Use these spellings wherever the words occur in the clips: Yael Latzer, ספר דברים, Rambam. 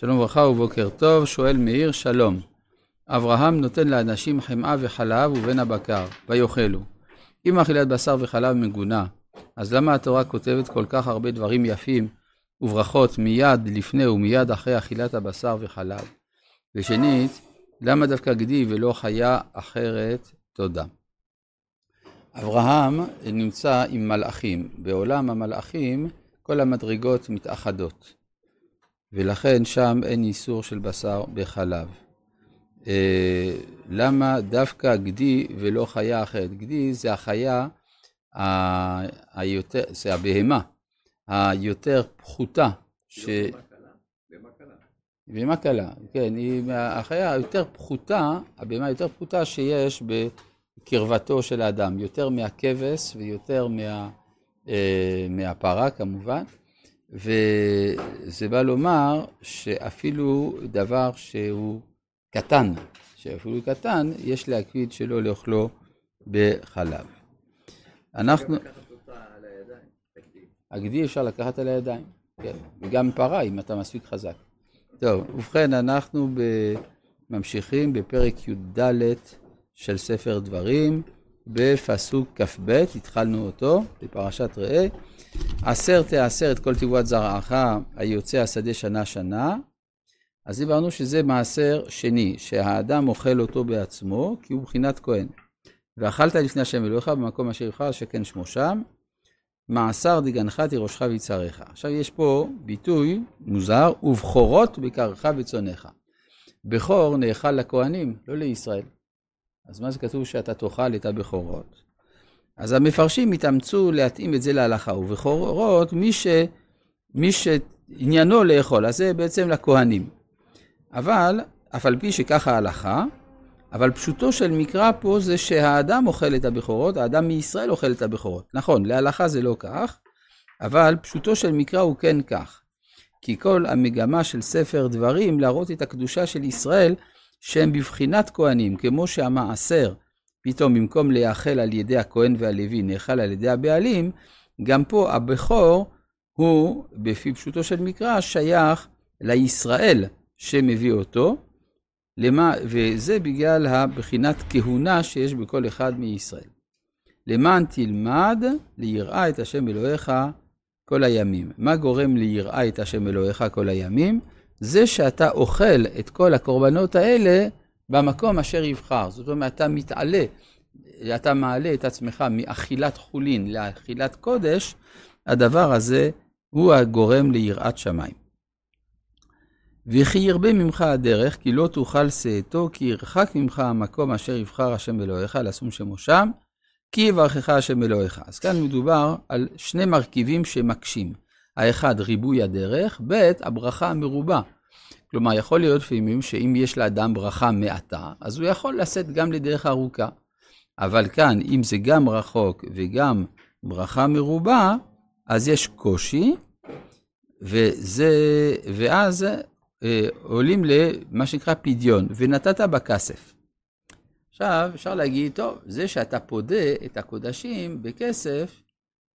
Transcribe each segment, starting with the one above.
שלום וברכה ובוקר טוב. שואל מאיר, שלום. אברהם נותן לאנשים חמאה וחלב ובן הבקר, ויאכלו. אם אכילת בשר וחלב מגונה, אז למה התורה כותבת כל כך הרבה דברים יפים וברכות מיד לפני ומיד אחרי אכילת הבשר וחלב? ושנית, למה דווקא גדי ולא חיה אחרת? תודה. אברהם נמצא עם מלאכים. בעולם המלאכים כל המדרגות מתאחדות, ולכן שם אין איסור של בשר בחלב. למה דווקא גדי ולא חיה אחרת? גדי זה החיה היותר, זה הבהמה היותר פחותה, בהמה קלה, כן, היא החיה היותר פחותה, הבהמה היותר פחותה שיש בקרבתו של האדם, יותר מהכבש ויותר מהפרה כמובן. וזה בא לומר שאפילו דבר שהוא קטן, שאפילו קטן, יש להקפיד שלא לאכלו בחלב. אנחנו... הגדי אפשר לקחת על הידיים, כן. וגם פרה אם אתה מספיק חזק. טוב, ובכן אנחנו ממשיכים בפרק י"ד של ספר דברים, בפסוק כ"ב, התחלנו אותו בפרשת ראה. עשר תעשר את כל תבואת זרעך היוצא השדה שנה שנה. אז דיברנו שזה מעשר שני, שהאדם אוכל אותו בעצמו, כי הוא בחינת כהן. ואכלת לפני השם אלוהיך במקום אשר יבחר שכן שמו שם, מעשר דגנך תירושך ויצריך. עכשיו יש פה ביטוי מוזר, ובכורות בקרך וצונך. בכור נאכל לכהנים, לא לישראל. אז מה זה כתוב שאתה תאכל את הבכורות? אז המפרשים התאמצו להתאים את זה להלכה, ובכורות מי שעניינו לאכול, אז זה בעצם לכהנים. אבל, אף על פי שככה ההלכה, אבל פשוטו של מקרא פה זה שהאדם אוכל את הבכורות, האדם מישראל אוכל את הבכורות. נכון, להלכה זה לא כך, אבל פשוטו של מקרא הוא כן כך. כי כל המגמה של ספר דברים להראות את הקדושה של ישראל, שהם בבחינת כהנים, כמו שהמעשר פתאום במקום להיאכל על ידי הכהן והלוי נאכל על ידי הבעלים, גם פה הבכור הוא בפי פשוטו של מקרא שייך לישראל שמביא אותו, וזה בגלל הבחינת כהונה שיש בכל אחד מישראל. למען תלמד ליראה את השם אלוהיך כל הימים. מה גורם ליראה את השם אלוהיך כל הימים? זה שאתה אוכל את כל הקורבנות האלה במקום אשר יבחר. זאת אומרת, אתה מתעלה, אתה מעלה את עצמך מאכילת חולין לאכילת קודש. הדבר הזה הוא הגורם ליראת שמיים. וכי ירבה ממך הדרך, כי לא תוכל שאתו, כי ירחק ממך המקום אשר יבחר השם אלוהיך לשום שמו שם, כי יברכך השם אלוהיך. אז כאן מדובר על שני מרכיבים שמקשים. האחד, ריבוי הדרך, ב' הברכה המרובה. כלומר, יכול להיות פעמים שאם יש לאדם ברכה מעטה, אז הוא יכול לשאת גם לדרך ארוכה. אבל כאן, אם זה גם רחוק וגם ברכה מרובה, אז יש קושי, ואז עולים למה שנקרא פדיון, ונתת בכסף. עכשיו, אפשר להגיד, טוב, זה שאתה פודה את הקודשים בכסף,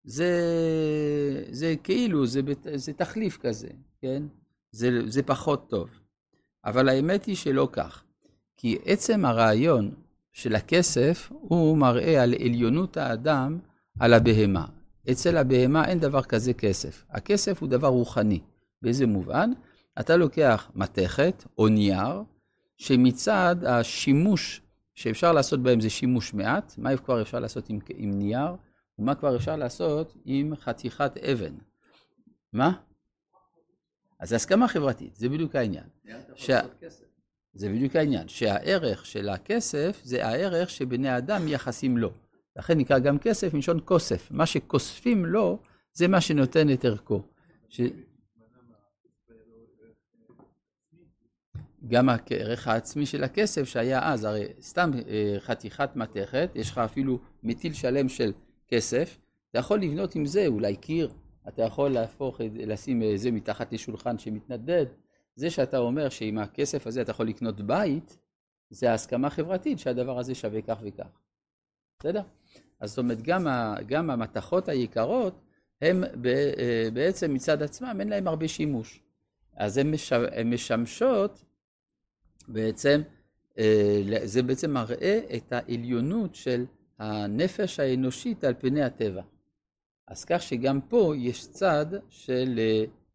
זה כאילו, זה תחליף כזה, כן? זה פחות טוב. אבל האמת היא שלא כך. כי עצם הרעיון של הכסף הוא מראה על עליונות האדם על הבהמה. אצל הבהמה אין דבר כזה כסף. הכסף הוא דבר רוחני. באיזה מובן? אתה לוקח מתכת או נייר, שמצד השימוש שאפשר לעשות בהם זה שימוש מעט. מה כבר אפשר לעשות עם נייר? ומה כבר אפשר לעשות עם חתיכת אבן? מה? אז הסכמה חברתית, זה בדיוק העניין. זה בדיוק העניין, שהערך של הכסף זה הערך שבני אדם יחסים לו. לכן נקרא גם כסף מלשון כוסף. מה שכוספים לו זה מה שנותן את ערכו. גם הערך העצמי של הכסף שהיה אז, הרי סתם חתיכת מתכת, יש לך אפילו מטיל שלם של כסף, אתה יכול לבנות עם זה, אולי קיר, אתה יכול לשים זה מתחת לשולחן שמתנדד. זה שאתה אומר שעם הכסף הזה אתה יכול לקנות בית, זה ההסכמה חברתית שהדבר הזה שווה כך וכך. בסדר? אז זאת אומרת, גם המתכות היקרות, הם בעצם מצד עצמם, אין להם הרבה שימוש. אז הן משמשות בעצם, זה בעצם מראה את העליונות של הנפש האנושית על פני הטבע. אז כך שגם פה יש צד של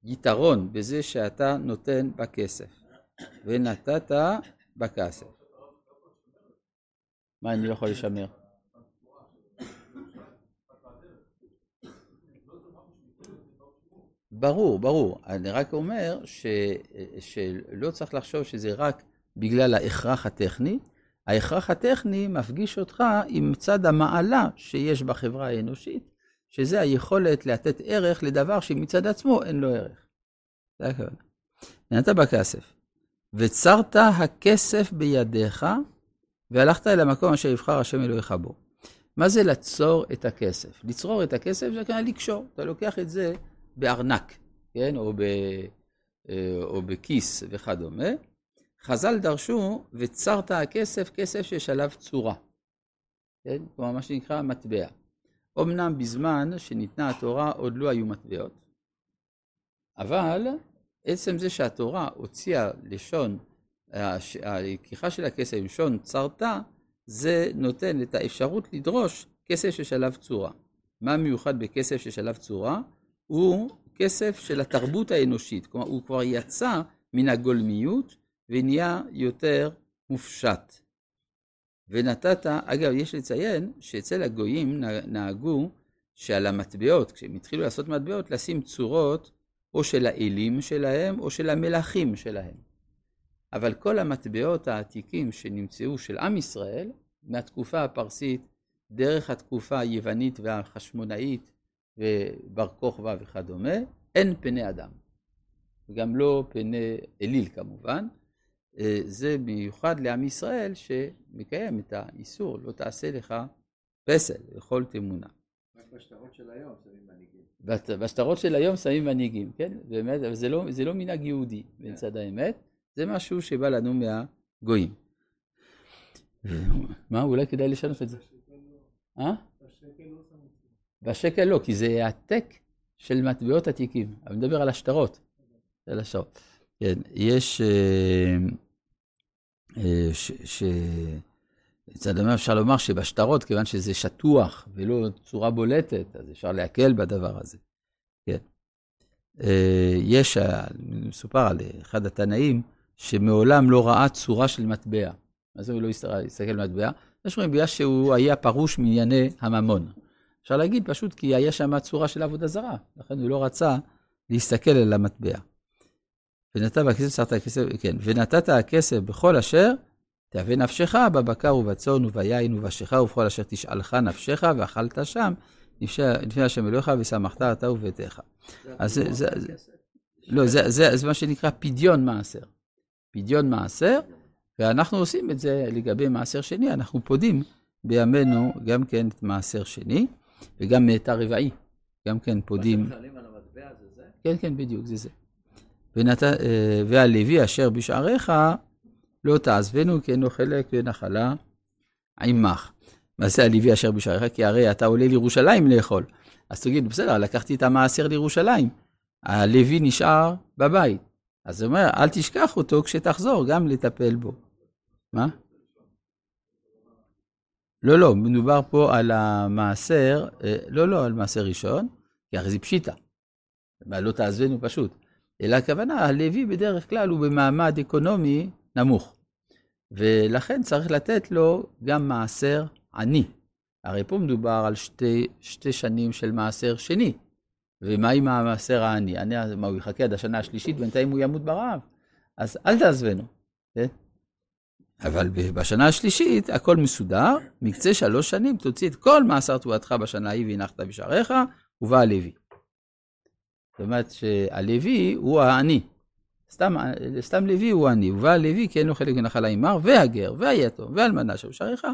יתרון בזה שאתה נותן בכסף. ונתת בכסף. מה אני לא יכול לשמר? ברור, ברור. אני רק אומר שלא צריך לחשוב שזה רק בגלל ההכרח הטכני. ההכרח הטכני מפגיש אותך עם צד המעלה שיש בחברה האנושית, שזה היכולת לתת ערך לדבר שמצד עצמו אין לו ערך. זה הכוונה. נתת בכסף. וצרת הכסף בידיך, והלכת אל המקום אשר יבחר השם אלוהיך בו. מה זה לצור את הכסף? לצרור את הכסף זה כאן לקשור. אתה לוקח את זה בארנק, כן? או בכיס וכדומה. חז"ל דרשו, וצרת הכסף, כסף שיש עליו צורה. כן? כלומר, מה שנקרא מטבע. אמנם בזמן שניתנה התורה עוד לא היו מטבעות, אבל עצם זה שהתורה הוציאה לשון, הלקיחה של הכסף עם שון צרתה, זה נותן את האפשרות לדרוש כסף שיש עליו צורה. מה מיוחד בכסף שיש עליו צורה? הוא כסף של התרבות האנושית, כלומר הוא כבר יצא מן הגולמיות ונהיה יותר מופשט. ונתת, אגב יש לציין שאצל הגויים נהגו שעל המטבעות, כשהם התחילו לעשות מטבעות, לשים צורות או של האלים שלהם או של המלאכים שלהם. אבל כל המטבעות העתיקים שנמצאו של עם ישראל, מהתקופה הפרסית, דרך התקופה היוונית והחשמונאית ובר כוכבא וכדומה, אין פני אדם. וגם לא פני אליל כמובן. זה מיוחד לעם ישראל שמקיים את האיסור, לא תעשה לך פסל, לכל תמונה. רק בשטרות של היום שמים מנהיגים. בשטרות של היום שמים מנהיגים, כן? באמת, אבל זה לא מנהג יהודי, בצד האמת. זה משהו שבא לנו מהגויים. מה? אולי כדאי לשנות את זה. בשקל לא, כי זה העתק של מטבעות עתיקים. אני מדבר על השטרות. על השטרות. כן, יש צד המאה אפשר לומר שבשטרות, כיוון שזה שטוח ולא צורה בולטת, אז אפשר להקל בדבר הזה. כן. יש, מסופר על אחד התנאים, שמעולם לא ראה צורה של מטבע. אז הוא לא הסתכל במטבע. יש אומרים בגלל שהוא היה פרוש מענייני הממון. אפשר להגיד פשוט כי היה שם צורה של עבודה זרה, לכן הוא לא רצה להסתכל על המטבע. ונתת הכסף בכל אשר תאווה נפשך, בבקר ובצאן וביין ובשיך ובכל אשר תשאלך נפשך, ואכלת שם לפני השם אלוהיך, ושמחת אתה וביתך. אז זה מה שנקרא פדיון מעשר. פדיון מעשר, ואנחנו עושים את זה לגבי מעשר שני, אנחנו פודים בימינו גם כן את מעשר שני, וגם את הרבעי, גם כן פודים. מה שמשלים על המטבע זה זה? כן, כן, בדיוק, זה זה. והלוי אשר בשעריך לא תעזבנו, כי אינו חלק ונחלה עמך. מעשה הלוי אשר בשעריך, כי הרי אתה עולה לירושלים לאכול. אז תגיד, בסדר, לקחתי את המעשר לירושלים. הלוי נשאר בבית. אז זה אומר, אל תשכח אותו כשתחזור, גם לטפל בו. מה? לא, לא, מדובר פה על המעשר, לא, על מעשר ראשון, כי הרי זה פשיטה. לא תעזבנו פשוט. אלא הכוונה, הלוי בדרך כלל הוא במעמד אקונומי נמוך, ולכן צריך לתת לו גם מעשר עני. הרי פה מדובר על שתי שנים של מעשר שני, ומה עם המעשר העני? מה, הוא יחכה עד השנה השלישית, בינתיים הוא ימות ברעב? אז אל תעזבנו. כן? אבל בשנה השלישית הכל מסודר, מקצה 3 שנים תוציא את כל מעשר תבואתך בשנה ההיא והנחת בשעריך, ובא הלוי. זאת אומרת שהלוי הוא העני. סתם לוי הוא העני. ובא הלוי כי אין לו חלק ונחלה עמך, והגר, והיתום, והאלמנה שבשעריך,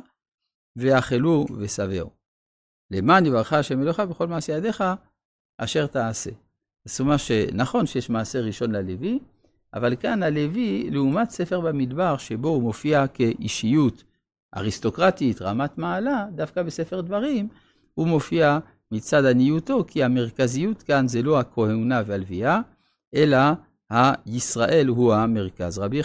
ואכלו ושבעו. למען יברכך השם אלוהיך בכל מעשה ידיך, אשר תעשה. זאת אומרת שנכון שיש מעשר ראשון ללוי, אבל כאן הלוי, לעומת ספר במדבר, שבו הוא מופיע כאישיות אריסטוקרטית, רמת מעלה, דווקא בספר דברים, הוא מופיע מצד עניותו, כי המרכזיות כאן זה לא הכהונה והלוויה, אלא הישראל הוא המרכז. רבי